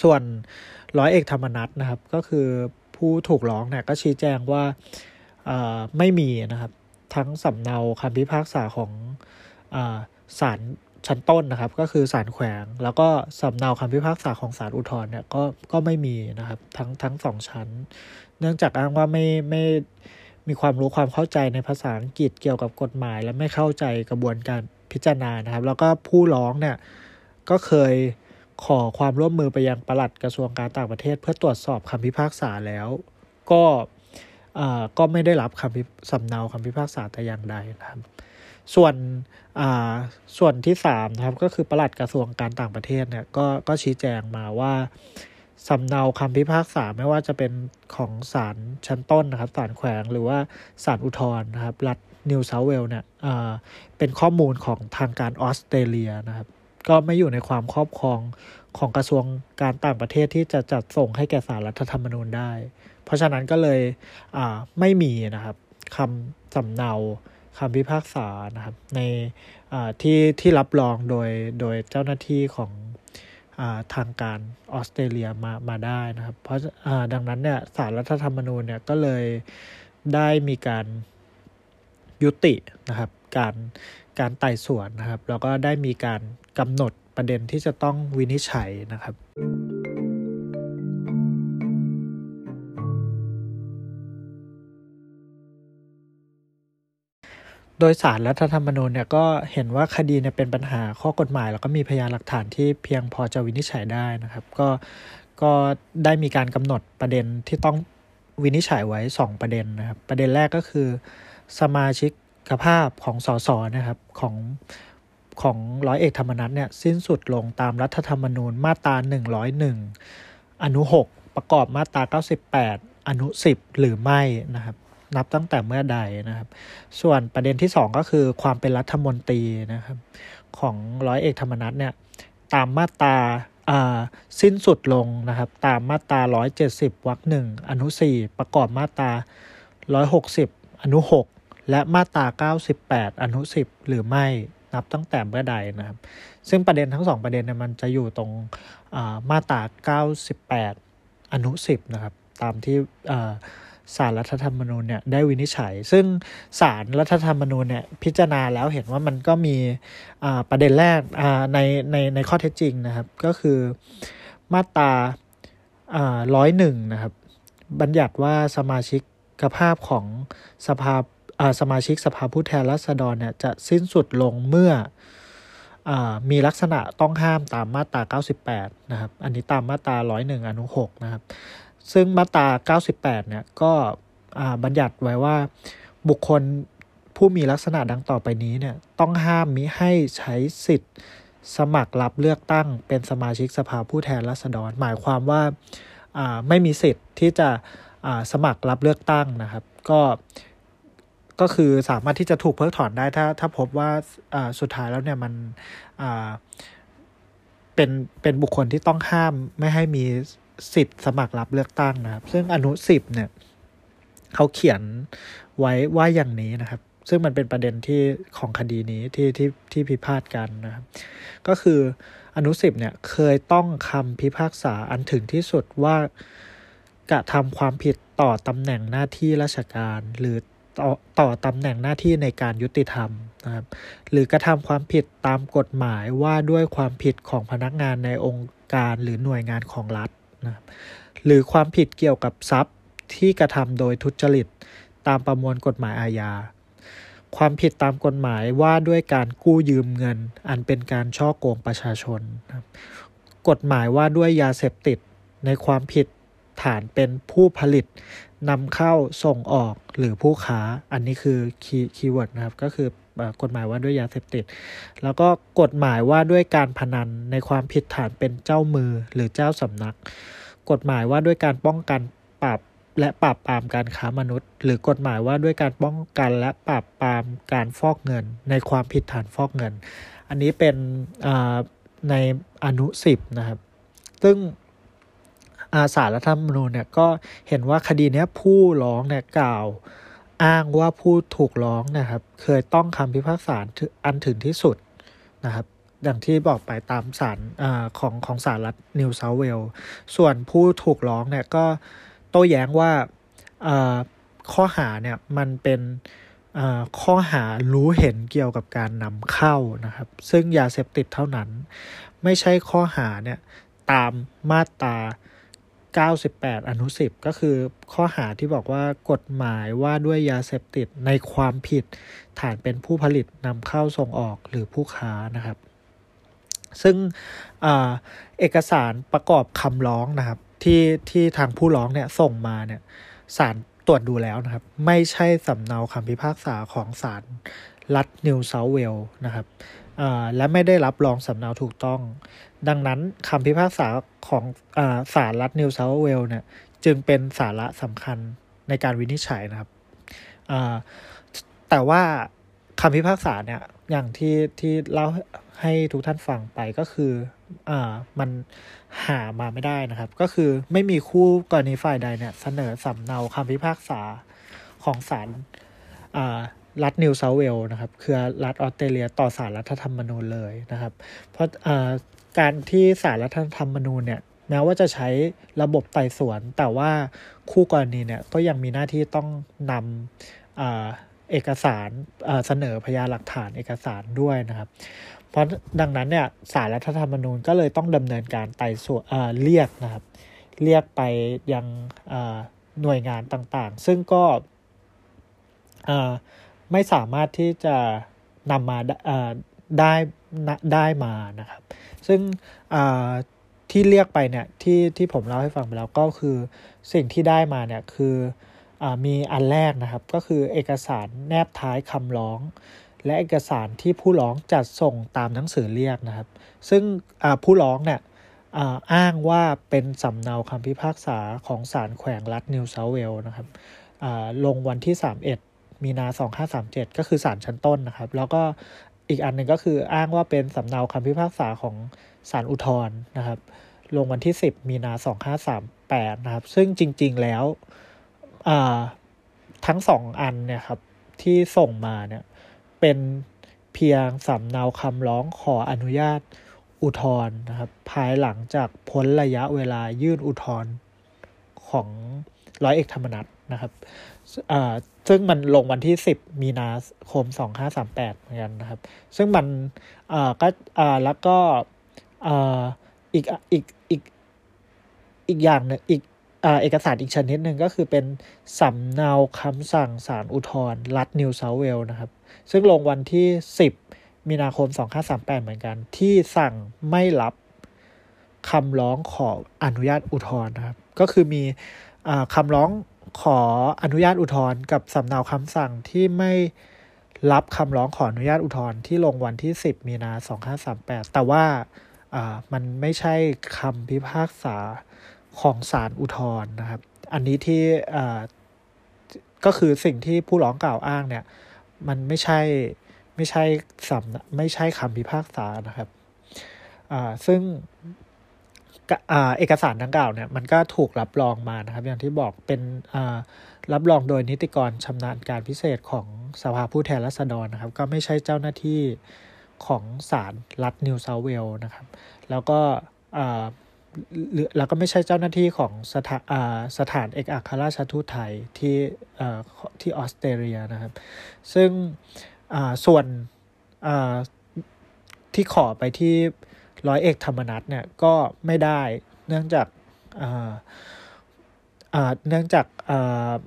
ส่วนร้อยเอกธรรมนัสนะครับก็คือผู้ถูกร้องเนี่ยก็ชี้แจงว่าไม่มีนะครับทั้งสำเนาคำพิพากษาของศาลชั้นต้นนะครับก็คือศาลแขวงแล้วก็สำเนาคำพิพากษาของศาลอุทธรณ์เนี่ยก็ก็ไม่มีนะครับทั้งทั้งสองชั้นเนื่องจากอ้างว่าไม่ไม่มีความรู้ความเข้าใจในภาษาอังกฤษเกี่ยวกับกฎหมายและไม่เข้าใจกระบวนการพิจารณานะครับแล้วก็ผู้ร้องเนี่ยก็เคยขอความร่วมมือไปยังปลัดกระทรวงการต่างประเทศเพื่อตรวจสอบคำพิพากษาแล้วก็อ่าก็ไม่ได้รับคำสำเนาคำพิพากษาแต่อย่างใดนะครับส่วนอ่าส่วนที่สามนะครับก็คือปลัดกระทรวงการต่างประเทศเนี่ยก็ก็ชี้แจงมาว่าสำเนาคำพิพากษาไม่ว่าจะเป็นของศาลชั้นต้นนะครับศาลแขวงหรือว่าศาลอุทธรณ์นะครับรัฐนิวเซาท์เวลส์เนี่ยเป็นข้อมูลของทางการออสเตรเลียนะครับก็ไม่อยู่ในความครอบครองของกระทรวงการต่างประเทศที่จะจัดส่งให้แก่ศาลรัฐธรรมนูญได้เพราะฉะนั้นก็เลยไม่มีนะครับคำสำเนาคำพิพากษานะครับในที่ที่รับรองโดยโดยเจ้าหน้าที่ของทางการออสเตรเลียมามาได้นะครับเพราะดังนั้นเนี่ยศาลรัฐธรรมนูญเนี่ยก็เลยได้มีการยุตินะครับการการไต่สวนนะครับแล้วก็ได้มีการกำหนดประเด็นที่จะต้องวินิจฉัยนะครับโดยศาลรัฐธรรมนูญเนี่ยก็เห็นว่าคดีเนี่ยเป็นปัญหาข้อกฎหมายแล้วก็มีพยานหลักฐานที่เพียงพอจะวินิจฉัยได้นะครับก็ก็ได้มีการกำหนดประเด็นที่ต้องวินิจฉัยไว้สองประเด็นนะครับประเด็นแรกก็คือสมาชิกภาพของสสนะครับของของร้อยเอกธรรมนัสเนี่ยสิ้นสุดลงตามรัฐธรรมนูญมาตราหนึ่งร้อยเอ็ดอนุหกประกอบมาตราเก้าสิบแปดอนุสิบหรือไม่นะครับนับตั้งแต่เมื่อใดนะครับส่วนประเด็นที่สองก็คือความเป็นรัฐมนตรีนะครับของร้อยเอกธรรมนัสเนี่ยตามมาตราสิ้นสุดลงนะครับตามมาตราหนึ่งร้อยเจ็ดสิบวรรคหนึ่งอนุสี่ประกอบมาตราหนึ่งร้อยหกสิบอนุหกและมาตราเก้าสิบแปดอนุสิบหรือไม่นับตั้งแต่เมื่อใดนะครับซึ่งประเด็นทั้งสองประเด็นเนี่ยมันจะอยู่ตรงมาตราเก้าสิบแปดอนุสิบนะครับตามที่ ศาลรัฐธรรมนูญเนี่ยได้วินิจฉัยซึ่งศาลรัฐธรรมนูญเนี่ยพิจารณาแล้วเห็นว่ามันก็มีประเด็นแรกในในในข้อเท็จจริงนะครับก็คือมาตราหนึ่งร้อยเอ็ดนะครับบัญญัติว่าสมาชิกภาพของสภาสมาชิกสภาผู้แทนราษฎรเนี่ยจะสิ้นสุดลงเมื่อมีลักษณะต้องห้ามตามมาตราเก้าสิบแปดนะครับอันนี้ตามมาตราหนึ่งร้อยเอ็ดอนุหกนะครับซึ่งมาตราเก้าสิบแปดเนี่ยก็บัญญัติไว้ว่าบุคคลผู้มีลักษณะดังต่อไปนี้เนี่ยต้องห้ามมิให้ใช้สิทธิ์สมัครรับเลือกตั้งเป็นสมาชิกสภาผู้แทนราษฎรหมายความว่าไม่มีสิทธิ์ที่จะสมัครรับเลือกตั้งนะครับก็ก็คือสามารถที่จะถูกเพิกถอนได้ถ้าถ้าพบว่าสุดท้ายแล้วเนี่ยมันเป็นเป็นบุคคลที่ต้องห้ามไม่ให้มีสิทธิ์สมัครรับเลือกตั้งนะครับซึ่งอนุสิบเนี่ยเขาเขียนไว้ว่าอย่างนี้นะครับซึ่งมันเป็นประเด็นที่ของคดีนี้ที่ที่ที่พิพาทกันนะครับก็คืออนุสิบเนี่ยเคยต้องคำพิพากษาอันถึงที่สุดว่ากระทำความผิดต่อตำแหน่งหน้าที่ราชการหรือต่อต่อตำแหน่งหน้าที่ในการยุติธรรมนะครับหรือกระทำความผิดตามกฎหมายว่าด้วยความผิดของพนักงานในองค์การหรือหน่วยงานของรัฐนะหรือความผิดเกี่ยวกับทรัพย์ที่กระทำโดยทุจริตตามประมวลกฎหมายอาญาความผิดตามกฎหมายว่าด้วยการกู้ยืมเงินอันเป็นการฉ้อโกงประชาชนนะกฎหมายว่าด้วยยาเสพติดในความผิดฐานเป็นผู้ผลิตนำเข้าส่งออกหรือผู้ค้าอันนี้คือคีย์เวิร์ดนะครับก็คือกฎหมายว่าด้วยยาเสพติดแล้วก็กฎหมายว่าด้วยการพนันในความผิดฐานเป็นเจ้ามือหรือเจ้าสำนักกฎหมายว่าด้วยการป้องกันปราบและปราบปรามการค้ามนุษย์หรือกฎหมายว่าด้วยการป้องกันและปราบปรามการฟอกเงินในความผิดฐานฟอกเงินอันนี้เป็นในอนุสิบนะครับซึ่งศาลรัฐธรรมนูญเนี่ยก็เห็นว่าคดีนี้ผู้ร้องเนี่ยกล่าวอ้างว่าผู้ถูกร้องนะครับเคยต้องคำพิพากษาอันถึงที่สุดนะครับอย่างที่บอกไปตามศาลของของศาลรัฐนิวเซาท์เวลส์ส่วนผู้ถูกร้องเนี่ยก็โต้แย้งว่าข้อหาเนี่ยมันเป็นข้อหารู้เห็นเกี่ยวกับการนำเข้านะครับซึ่งยาเสพติดเท่านั้นไม่ใช่ข้อหาเนี่ยตามมาตราเก้าสิบแปดอนุสิบก็คือข้อหาที่บอกว่ากฎหมายว่าด้วยยาเสพติดในความผิดฐานเป็นผู้ผลิตนำเข้าส่งออกหรือผู้ค้านะครับซึ่ง เ, เอกสารประกอบคำร้องนะครับที่ที่ทางผู้ร้องเนี่ยส่งมาเนี่ยศาลตรวจดูแล้วนะครับไม่ใช่สำเนาคำพิพากษาของศาลรัฐนิวเซาท์เวลส์นะครับและไม่ได้รับรองสำเนาถูกต้องดังนั้นคำพิพากษาของศาลรัฐนิวเซาท์เวลส์เนี่ยจึงเป็นสาระสำคัญในการวินิจฉัยนะครับแต่ว่าคำพิพากษาเนี่ยอย่างที่ที่เล่าให้ทุกท่านฟังไปก็คืออ่ามันหามาไม่ได้นะครับก็คือไม่มีคู่กรณีฝ่ายใดเนี่ยเสนอสำเนาคำพิพากษาของศาลอ่ารัฐนิวเซาท์เวลส์นะครับคือรัฐออสเตรเลียต่อศาลรัฐธรรมนูญเลยนะครับเพราะอ่าการที่ศาลรัฐธรรมนูญเนี่ยแม้ว่าจะใช้ระบบไต่สวนแต่ว่าคู่กรณีเนี่ยก็ยังมีหน้าที่ต้องนำอ่าเอกสารเสนอพยานหลักฐานเอกสารด้วยนะครับเพราะดังนั้นเนี่ยศาลรัฐธรรมนูญก็เลยต้องดำเนินการไต่สวนเรียกนะครับเรียกไปยังหน่วยงานต่างๆซึ่งก็ไม่สามารถที่จะนำมาได้ได้มานะครับซึ่งที่เรียกไปเนี่ยที่ที่ผมเล่าให้ฟังไปแล้วก็คือสิ่งที่ได้มาเนี่ยคือมีอันแรกนะครับก็คือเอกสารแนบท้ายคำร้องและเอกสารที่ผู้ร้องจัดส่งตามหนังสือเรียกนะครับซึ่งผู้ร้องเนี่ยอ้างว่าเป็นสำเนาคำพิพากษาของศาลแขวงรัฐนิวเซาท์เวลส์นะครับลงวันที่สามสิบเอ็ดมีนาสองพันห้าร้อยสามสิบเจ็ดก็คือศาลชั้นต้นนะครับแล้วก็อีกอันหนึ่งก็คืออ้างว่าเป็นสำเนาคำพิพากษาของศาลอุทธรณ์นะครับลงวันที่สิบมีนาสองพันห้าร้อยสามสิบแปดนะครับซึ่งจริงๆแล้วทั้งสองอันเนี่ยครับที่ส่งมาเนี่ยเป็นเพียงสำเนาคำร้องขออนุญาตอุทธรณ์นะครับภายหลังจากพ้นระยะเวลายื่นอุทธรณ์ ของร้อยเอกธรรมนัสนะครับซึ่งมันลงวันที่สิบมีนาคมสองห้าสามแปดเหมือนกันนะครับซึ่งมันก็แล้วก็อีกอีกอีกอีกอย่างนึงอีกเอกสารอีกชนิดหนึ่งก็คือเป็นสำเนาคำสั่งศาลอุทธรณ์รัฐนิวเซาท์เวลส์นะครับซึ่งลงวันที่สิบมีนาคมสองห้าสามแปดเหมือนกันที่สั่งไม่รับคำร้องขออนุญาตอุทธรณ์นะครับก็คือมีคำร้องขออนุญาตอุทธรณ์กับสำเนาคำสั่งที่ไม่รับคำร้องขออนุญาตอุทธรณ์ที่ลงวันที่สิบมีนาสองห้าสามแปดแต่ว่ามันไม่ใช่คำพิพากษาของศาลอุทธรณ์นะครับอันนี้ที่ก็คือสิ่งที่ผู้ร้องกล่าวอ้างเนี่ยมันไม่ใช่ไม่ใช่สำไม่ใช่คำพิพากษานะครับซึ่งเอกสารดังกล่าวเนี่ยมันก็ถูกรับรองมานะครับอย่างที่บอกเป็นรับรองโดยนิติกรชำนาญการพิเศษของสภาผู้แทนราษฎรนะครับก็ไม่ใช่เจ้าหน้าที่ของศาลรัฐนิวเซาท์เวลส์นะครับแล้วก็แล้วก็ไม่ใช่เจ้าหน้าที่ของสถานสถานเอกอัครราชทูตไทยที่ที่ออสเตรเลียนะครับซึ่งส่วนที่ขอไปที่ร้อยเอกธรรมนัสเนี่ยก็ไม่ได้เนื่องจากเนื่องจาก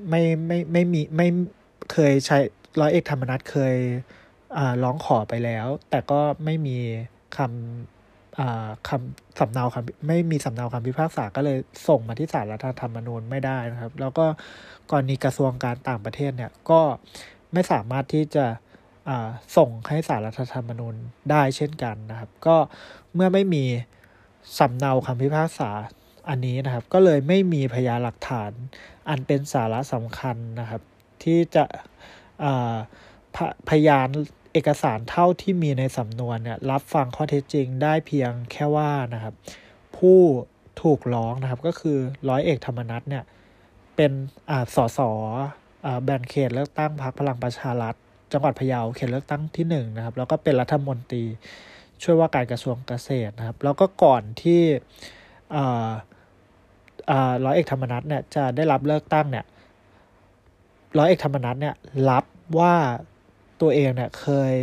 ไม่ไม่ไม่มีไม่เคยใช้ร้อยเอกธรรมนัสเคยร้องขอไปแล้วแต่ก็ไม่มีคำคำสำเนาคำไม่มีสำเนาคำพิพากษาก็เลยส่งมาที่ศาลรัฐธรรมนูญไม่ได้นะครับแล้วก็กรณีกระทรวงการต่างประเทศเนี่ยก็ไม่สามารถที่จะส่งให้ศาลรัฐธรรมนูญได้เช่นกันนะครับก็เมื่อไม่มีสำเนาคำพิพากษาอันนี้นะครับก็เลยไม่มีพยานหลักฐานอันเป็นสาระสำคัญนะครับที่จะพยานเอกสารเท่าที่มีในสำนวนเนี่ยรับฟังข้อเท็จจริงได้เพียงแค่ว่านะครับผู้ถูกร้องนะครับก็คือร้อยเอกธรรมนัสเนี่ยเป็นสสแบ่งเขตเลือกตั้งพรรคพลังประชารัฐจังหวัดพะเยาเขตเลือกตั้งที่หนึ่งนะครับแล้วก็เป็นรัฐมนตรีช่วยว่าการกระทรวงเกษตรนะครับแล้วก็ก่อนที่ร้อยเอกธรรมนัสเนี่ยจะได้รับเลือกตั้งเนี่ยร้อยเอกธรรมนัสเนี่ยรับว่าตัวเองเนี่ยเคย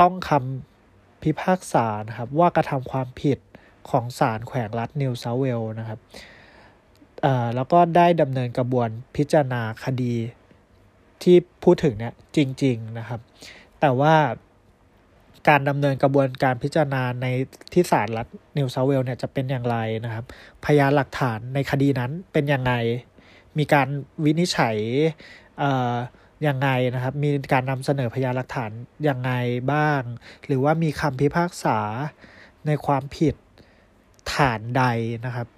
ต้องคำพิพากษานะครับว่ากระทำความผิดของศาลแขวงรัฐนิวเซาท์เวลส์นะครับแล้วก็ได้ดำเนินกระบวนพิจารณาคดีที่พูดถึงเนี่ยจริงๆนะครับแต่ว่าการดำเนินกระบวนการพิจารณาในที่ศาลรัฐนิวเซาท์เวลส์เนี่ยจะเป็นอย่างไรนะครับพยานหลักฐานในคดีนั้นเป็นยังไงมีการวินิจฉัยเอ่อยังไงนะครับมีการนำเสนอพยานหลักฐานยังไงบ้างหรือว่ามีคำพิพากษาในความผิดฐานใดนะครับ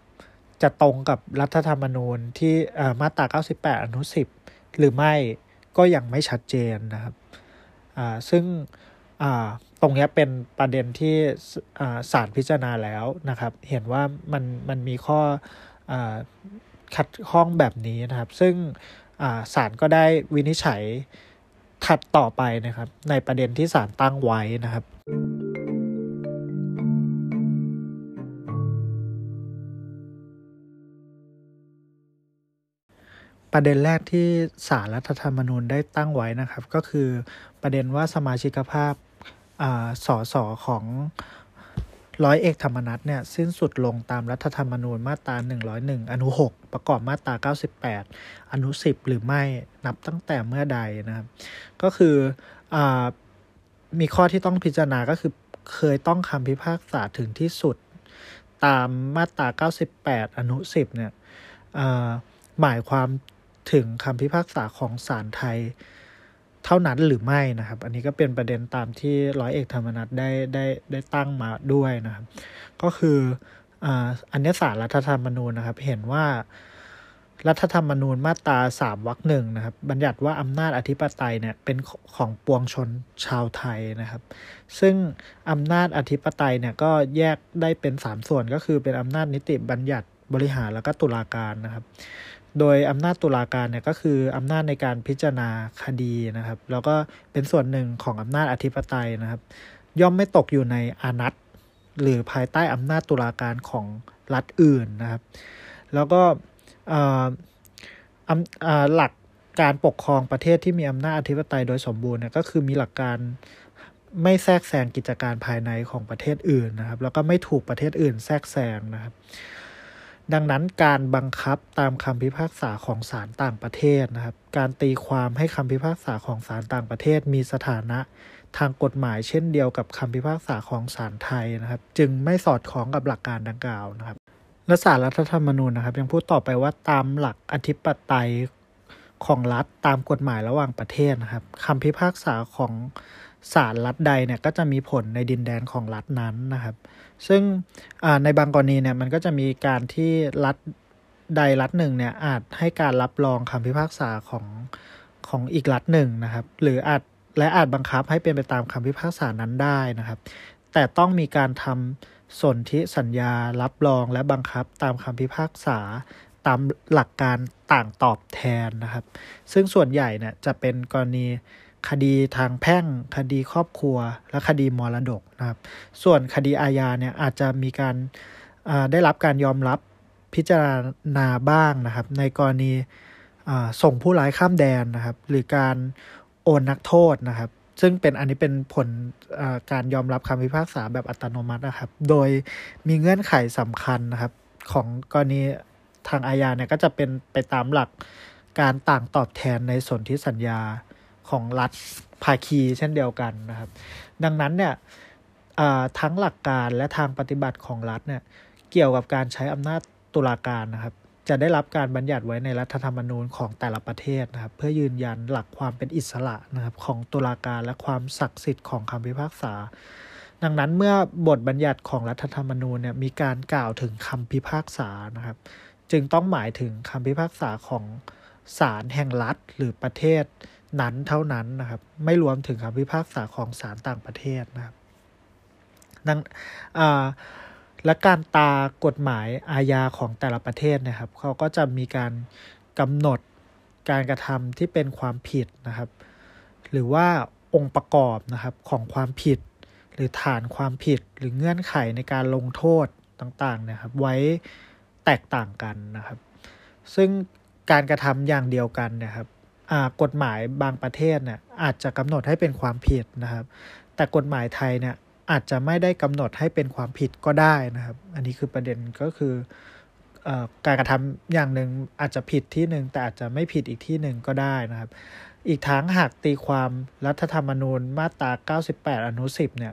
จะตรงกับรัฐธรรมนูญที่มาตราเก้าสิบแปดอนุสิบหรือไม่ก็ยังไม่ชัดเจนนะครับซึ่งตรงนี้เป็นประเด็นที่ศาลพิจารณาแล้วนะครับเห็นว่ามันมันมีข้อขัดข้องแบบนี้นะครับซึ่งศาลก็ได้วินิจฉัยถัดต่อไปนะครับในประเด็นที่ศาลตั้งไว้นะครับประเด็นแรกที่ศาลรัฐธรรมนูญได้ตั้งไว้นะครับก็คือประเด็นว่าสมาชิกภาพสสของร้อยเอกธรรมนัสเนี่ยสิ้นสุดลงตามรัฐธรรมนูญมาตราหนึ่งร้อยเอ็ดอนุหกประกอบมาตราเก้าสิบแปดอนุสิบหรือไม่นับตั้งแต่เมื่อใดนะครับก็คืออ่ามีข้อที่ต้องพิจารณาก็คือเคยต้องคำพิพากษาถึงที่สุดตามมาตราเก้าสิบแปดอนุสิบเนี่ยอ่าหมายความถึงคำพิพากษาของศาลไทยเท่านั้นหรือไม่นะครับอันนี้ก็เป็นประเด็นตามที่ร้อยเอกธรรมนัสได้ได้ได้ตั้งมาด้วยนะครับก็คืออ่าอันนี้ศาลรัฐธรรมนูญนะครับเห็นว่ารัฐธรรมนูญมาตราสามวรรคหนึ่งนะครับบัญญัติว่าอำนาจอธิปไตยเนี่ยเป็นของปวงชนชาวไทยนะครับซึ่งอำนาจอธิปไตยเนี่ยก็แยกได้เป็นสามส่วนก็คือเป็นอำนาจนิติบัญญัติบริหารแล้วก็ตุลาการนะครับโดยอำนาจตุลาการเนี่ยก็คืออำนาจในการพิจารณาคดีนะครับแล้วก็เป็นส่วนหนึ่งของอำนาจอธิปไตยนะครับย่อมไม่ตกอยู่ในอานัตหรือภายใต้อำนาจตุลาการของรัฐอื่นนะครับแล้วก็ หลักการปกครองประเทศที่มีอำนาจอธิปไตยโดยสมบูรณ์เนี่ยก็คือมีหลักการไม่แทรกแซงกิจการภายในของประเทศอื่นนะครับแล้วก็ไม่ถูกประเทศอื่นแทรกแซงนะครับดังนั้นการบังคับตามคำพิพากษาของศาลต่างประเทศนะครับการตีความให้คำพิพากษาของศาลต่างประเทศมีสถานะทางกฎหมายเช่นเดียวกับคำพิพากษาของศาลไทยนะครับจึงไม่สอดคล้องกับหลักการดังกล่าวนะครับและศาลรัฐธรรมนูญนะครับยังพูดต่อไปว่าตามหลักอธิปไตยของรัฐตามกฎหมายระหว่างประเทศนะครับคำพิพากษาของศาลรัฐใดเนี่ยก็จะมีผลในดินแดนของรัฐนั้นนะครับซึ่งในบางกรณีเนี่ยมันก็จะมีการที่รัฐใดรัฐหนึ่งเนี่ยอาจให้การรับรองคำพิพากษาของของอีกรัฐหนึ่งนะครับหรืออาจและอาจบังคับให้เป็นไปตามคำพิพากษานั้นได้นะครับแต่ต้องมีการทำสนธิสัญญารับรองและบังคับตามคำพิพากษาตามหลักการต่างตอบแทนนะครับซึ่งส่วนใหญ่เนี่ยจะเป็นกรณีคดีทางแพ่งคดีครอบครัวและคดีมรดกนะครับส่วนคดีอาญาเนี่ยอาจจะมีการได้รับการยอมรับพิจารณาบ้างนะครับในกรณีส่งผู้ร้ายข้ามแดนนะครับหรือการโอนนักโทษนะครับซึ่งเป็นอันนี้เป็นผลการยอมรับคำพิพากษาแบบอัตโนมัตินะครับโดยมีเงื่อนไขสำคัญนะครับของกรณีทางอาญาเนี่ยก็จะเป็นไปตามหลักการต่างตอบแทนในสนธิสัญญาของรัฐภาคีเช่นเดียวกันนะครับดังนั้นเนี่ยทั้งหลักการและทางปฏิบัติของรัฐเนี่ยเกี่ยวกับการใช้อำนาจตุลาการนะครับจะได้รับการบัญญัติไว้ในรัฐธรรมนูญของแต่ละประเทศนะครับเพื่อยืนยันหลักความเป็นอิสระนะครับของตุลาการและความศักดิ์สิทธิ์ของคำพิพากษาดังนั้นเมื่อบทบัญญัติของรัฐธรรมนูญเนี่ยมีการกล่าวถึงคำพิพากษานะครับจึงต้องหมายถึงคำพิพากษาของศาลแห่งรัฐหรือประเทศนั้นเท่านั้นนะครับไม่รวมถึงคำพิพากษาของศาลต่างประเทศนะครับดังและการตากฎหมายอาญาของแต่ละประเทศนะครับเขาก็จะมีการกำหนดการกระทำที่เป็นความผิดนะครับหรือว่าองค์ประกอบนะครับของความผิดหรือฐานความผิดหรือเงื่อนไขในการลงโทษต่างๆนะครับไว้แตกต่างกันนะครับซึ่งการกระทำอย่างเดียวกันนะครับกฎหมายบางประเทศเนี่ยอาจจะกำหนดให้เป็นความผิดนะครับแต่กฎหมายไทยเนี่ยอาจจะไม่ได้กำหนดให้เป็นความผิดก็ได้นะครับอันนี้คือประเด็นก็คือการกระทำอย่างหนึ่งอาจจะผิดที่หนึ่งแต่อาจจะไม่ผิดอีกที่หนึ่งก็ได้นะครับอีกทั้งหากตีความรัฐธรรมนูญมาตราเก้าสิบแปดอนุสิบเนี่ย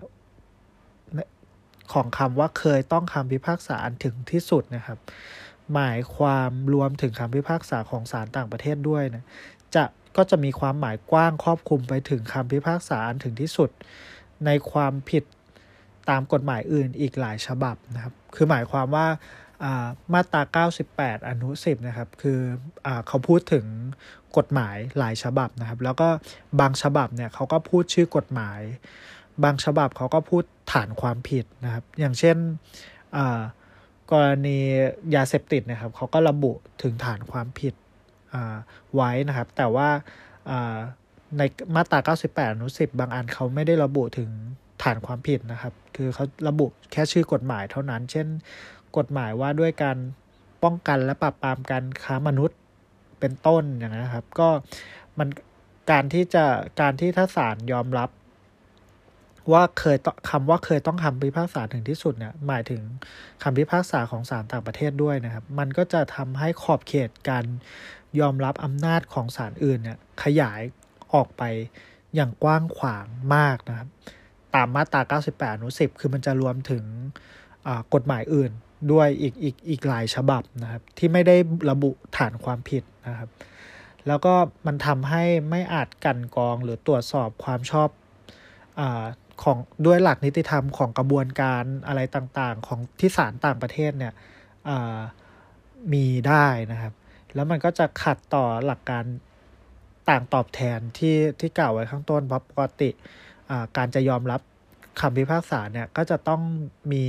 ของคำว่าเคยต้องคำพิพากษาอันถึงที่สุดนะครับหมายความรวมถึงคำพิพากษาของศาลต่างประเทศด้วยนะจะก็จะมีความหมายกว้างครอบคลุมไปถึงคำพิพากษาอันถึงที่สุดในความผิดตามกฎหมายอื่นอีกหลายฉบับนะครับคือหมายความว่ามาตราเก้าสิบแปดอนุสิบนะครับคือเขาพูดถึงกฎหมายหลายฉบับนะครับแล้วก็บางฉบับเนี่ยเขาก็พูดชื่อกฎหมายบางฉบับเขาก็พูดฐานความผิดนะครับอย่างเช่นกรณียาเสพติดนะครับเขาก็ระบุถึงฐานความผิดไว้นะครับแต่ว่าในมาตราเก้าสิบแปดอนุสิบบางอันเขาไม่ได้ระบุถึงฐานความผิดนะครับคือเขาระบุแค่ชื่อกฎหมายเท่านั้นเช่นกฎหมายว่าด้วยการป้องกันและปราบปรามการค้ามนุษย์เป็นต้นอย่างนี้นะครับก็มันการที่จะการที่ถ้าศาลยอมรับว่าเคยคำว่าเคยต้องคำพิพากษาถึงที่สุดเนี่ยหมายถึงคำพิพากษาของศาลต่างประเทศด้วยนะครับมันก็จะทำให้ขอบเขตการยอมรับอำนาจของศาลอื่นเนี่ยขยายออกไปอย่างกว้างขวางมากนะครับตามมาตราเก้าสิบแปดอนุสิบคือมันจะรวมถึงกฎหมายอื่นด้วยอีกอีกอีกหลายฉบับนะครับที่ไม่ได้ระบุฐานความผิดนะครับแล้วก็มันทำให้ไม่อาจกันกองหรือตรวจสอบความชอบอ่าของด้วยหลักนิติธรรมของกระบวนการอะไรต่างๆของที่ศาลต่างประเทศเนี่ยมีได้นะครับแล้วมันก็จะขัดต่อหลักการต่างตอบแทนที่ที่กล่าวไว้ข้างต้นเพราะปกติการจะยอมรับคำพิพากษาเนี่ยก็จะต้องมี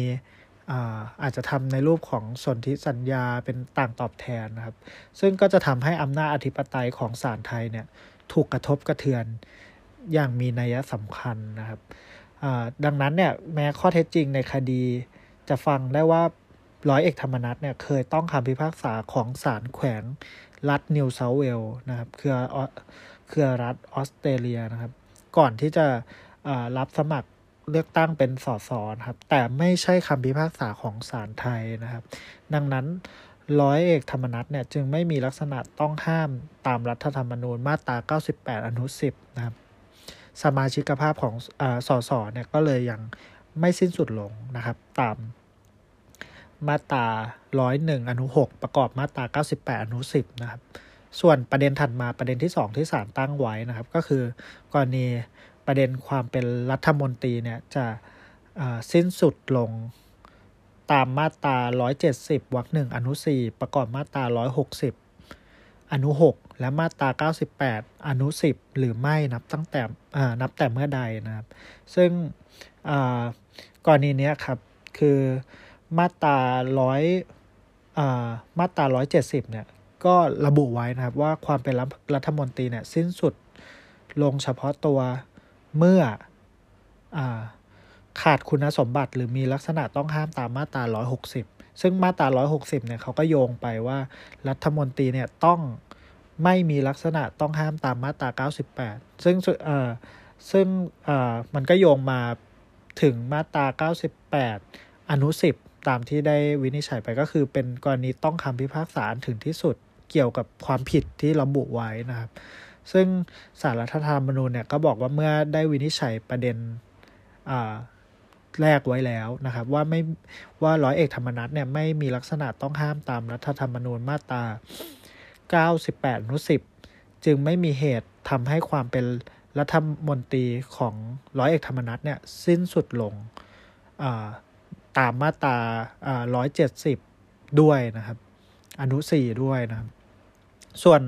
อา, อาจจะทำในรูปของสนธิสัญญาเป็นต่างตอบแทนนะครับซึ่งก็จะทำให้อำนาจอธิปไตยของศาลไทยเนี่ยถูกกระทบกระเทือนอย่างมีนัยสำคัญนะครับดังนั้นเนี่ยแม้ข้อเท็จจริงในคดีจะฟังได้ว่า ร้อยเอกธรรมนัสเนี่ยเคยต้องคำพิพากษาของศาลแขวงรัฐนิวเซาท์เวลส์นะครับเครือเครือรัฐออสเตรเลียนะครับก่อนที่จะรับสมัครเลือกตั้งเป็นสสครับแต่ไม่ใช่คำพิพากษาของศาลไทยนะครับดังนั้นร้อยเอกธรรมนัสเนี่ยจึงไม่มีลักษณะต้องห้ามตามรัฐธรรมนูญมาตราเก้าสิบแปดอนุสิบนะครับสมาชิกภาพของเอ่อสสเนี่ยก็เลยยังไม่สิ้นสุดลงนะครับตามมาตราหนึ่งร้อยเอ็ดอนุหกประกอบมาตราเก้าสิบแปดอนุสิบนะครับส่วนประเด็นถัดมาประเด็นที่สองที่ศาลตั้งไว้นะครับก็คือกรณีประเด็นความเป็นรัฐมนตรีเนี่ยจะสิ้นสุดลงตามมาตราหนึ่งร้อยเจ็ดสิบวรรคหนึ่งอนุสี่ประกอบมาตราหนึ่งร้อยหกสิบอนุหกและมาตราเก้าสิบแปดอนุสิบหรือไม่นับตั้งแต่นับแต่เมื่อใดนะครับซึ่งกรณีนี้ครับคือมาตราหนึ่งร้อยเอ่อมาตราหนึ่งร้อยเจ็ดสิบเนี่ยก็ระบุไว้นะครับว่าความเป็นรัฐมนตรีเนี่ยสิ้นสุดลงเฉพาะตัวเมื่ออ่าขาดคุณสมบัติหรือมีลักษณะต้องห้ามตามมาตราหนึ่งร้อยหกสิบซึ่งมาตราหนึ่งร้อยหกสิบเนี่ยเขาก็โยงไปว่ารัฐมนตรีเนี่ยต้องไม่มีลักษณะต้องห้ามตามมาตราเก้าสิบแปดซึ่งเอ่อซึ่งเอ่อมันก็โยงมาถึงมาตราเก้าสิบแปดอนุสิบตามที่ได้วินิจฉัยไปก็คือเป็นกรณีต้องคำพิพากษาถึงที่สุดเกี่ยวกับความผิดที่ระบุไว้นะครับซึ่งศาลรัฐธรรมนูญเนี่ยก็บอกว่าเมื่อได้วินิจฉัยประเด็นอ่าแรกไว้แล้วนะครับว่าไม่ว่าร้อยเอกธรรมนัสเนี่ยไม่มีลักษณะต้องห้ามตามรัฐธรรมนูญมาตราเก้าสิบแปดอนุสิบจึงไม่มีเหตุทำให้ความเป็นรัฐมนตรีของร้อยเอกธรรมนัสเนี่ยสิ้นสุดลงอ่าตามมาตราอ่าหนึ่งร้อยเจ็ดสิบด้วยนะครับอนุสี่ด้วยนะครับส่วน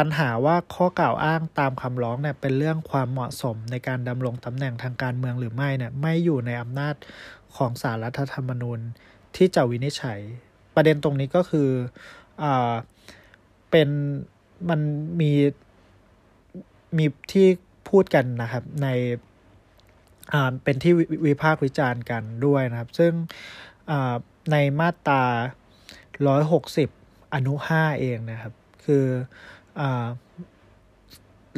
ปัญหาว่าข้อกล่าวอ้างตามคำร้องเนี่ยเป็นเรื่องความเหมาะสมในการดำรงตำแหน่งทางการเมืองหรือไม่เนี่ยไม่อยู่ในอำนาจของศาลรัฐธรรมนูญที่จะวินิจฉัยประเด็นตรงนี้ก็คืออ่าเป็นมันมีมีที่พูดกันนะครับในอ่าเป็นที่วิพากษ์วิจารณ์กันด้วยนะครับซึ่งอ่าในมาตราหนึ่งร้อยหกสิบอนุห้าเองนะครับคือ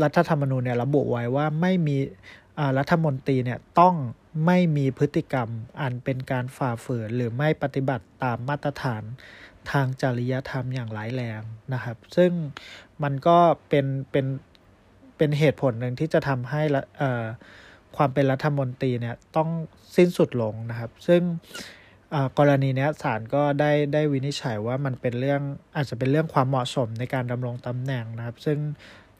รัฐธรรมนูญเนี่ยระบุไว้ว่าไม่มีรัฐมนตรีเนี่ยต้องไม่มีพฤติกรรมอันเป็นการฝ่าฝืนหรือไม่ปฏิบัติตามมาตรฐานทางจริยธรรมอย่างร้ายแรงนะครับซึ่งมันก็เป็นเป็นเป็นเหตุผลหนึ่งที่จะทำให้ความเป็นรัฐมนตรีเนี่ยต้องสิ้นสุดลงนะครับซึ่งกรณีนี้ศาลก็ได้ได้วินิจฉัยว่ามันเป็นเรื่องอาจจะเป็นเรื่องความเหมาะสมในการดำรงตำแหน่งนะครับซึ่ง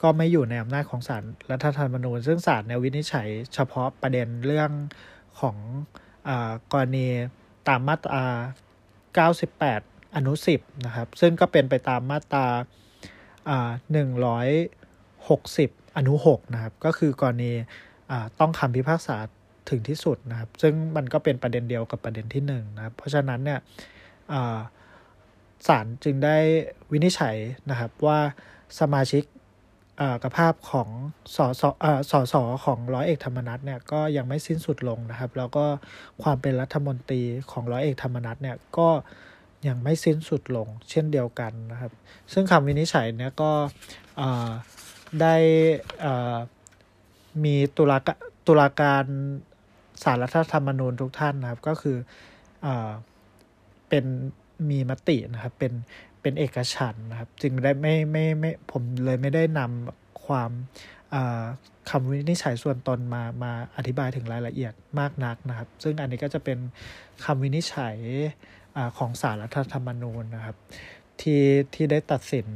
ก็ไม่อยู่ในอำนาจของศาลรัฐธรรมนูญซึ่งศาลเนี่ยวินิจฉัยเฉพาะประเด็นเรื่องของอ่ากรณีตามมาตราเก้าสิบแปดอนุสิบนะครับซึ่งก็เป็นไปตามมาตราอ่าหนึ่งร้อยหกสิบอนุหกนะครับก็คือกรณีอ่าต้องคำพิพากษาถึงที่สุดนะครับซึ่งมันก็เป็นประเด็นเดียวกับประเด็นที่หนึ่งนะครับเพราะฉะนั้นเนี่ยศาลจึงได้วินิจฉัยนะครับว่าสมาชิกกภาพของสสสสของร้อยเอกธรรมนัสเนี่ยก็ยังไม่สิ้นสุดลงนะครับแล้วก็ความเป็นรัฐมนตรีของร้อยเอกธรรมนัสเนี่ยก็ยังไม่สิ้นสุดลงเช่นเดียวกันนะครับซึ่งคำวินิจฉัยเนี่ยก็ได้มีตุลาตุลาการศาลรัฐธรรมนูญทุกท่านนะครับก็คือเอ่อเป็นมีมตินะครับเป็นเป็นเอกฉันท์นะครับจึงได้ไม่ไม่ไม่ผมเลยไม่ได้นำความเอ่อคำวินิจฉัยส่วนตนมามาอธิบายถึงรายละเอียดมากนักนะครับซึ่งอันนี้ก็จะเป็นคำวินิจฉัยอ่าของศาลรัฐธรรมนูญนะครับที่ที่ได้ตัดสิน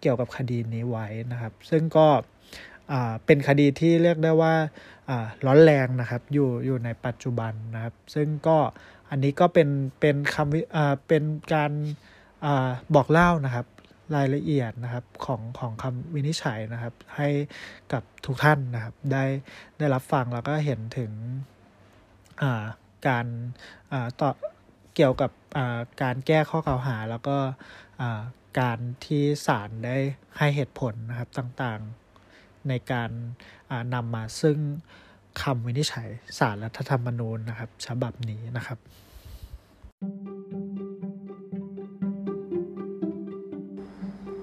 เกี่ยวกับคดีนี้ไว้นะครับซึ่งก็เป็นคดีที่เรียกได้ว่าร้อนแรงนะครับอยู่อยู่ในปัจจุบันนะครับซึ่งก็อันนี้ก็เป็นเป็นคำเป็นการบอกเล่านะครับรายละเอียดนะครับของของคำวินิจฉัยนะครับให้กับทุกท่านนะครับได้ได้รับฟังแล้วก็เห็นถึงการต่อเกี่ยวกับการแก้ข้อกล่าวหาแล้วก็การที่ศาลได้ให้เหตุผลนะครับต่างๆในการนำมาซึ่งคำวินิจฉัยศาลรัฐธรรมนูญนะครับฉบับนี้นะครับ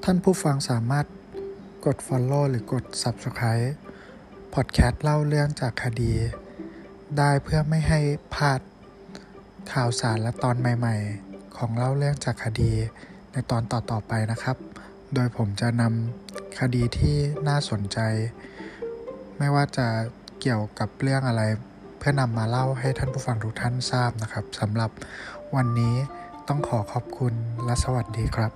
ท่านผู้ฟังสามารถกด follow หรือกด subscribe พอดแคสต์เล่าเรื่องจากคดีได้เพื่อไม่ให้พลาดข่าวสารและตอนใหม่ๆของเล่าเรื่องจากคดีในตอนต่อๆไปนะครับโดยผมจะนำคดีที่น่าสนใจไม่ว่าจะเกี่ยวกับเรื่องอะไรเพื่อนำมาเล่าให้ท่านผู้ฟังทุกท่านทราบนะครับสำหรับวันนี้ต้องขอขอบคุณและสวัสดีครับ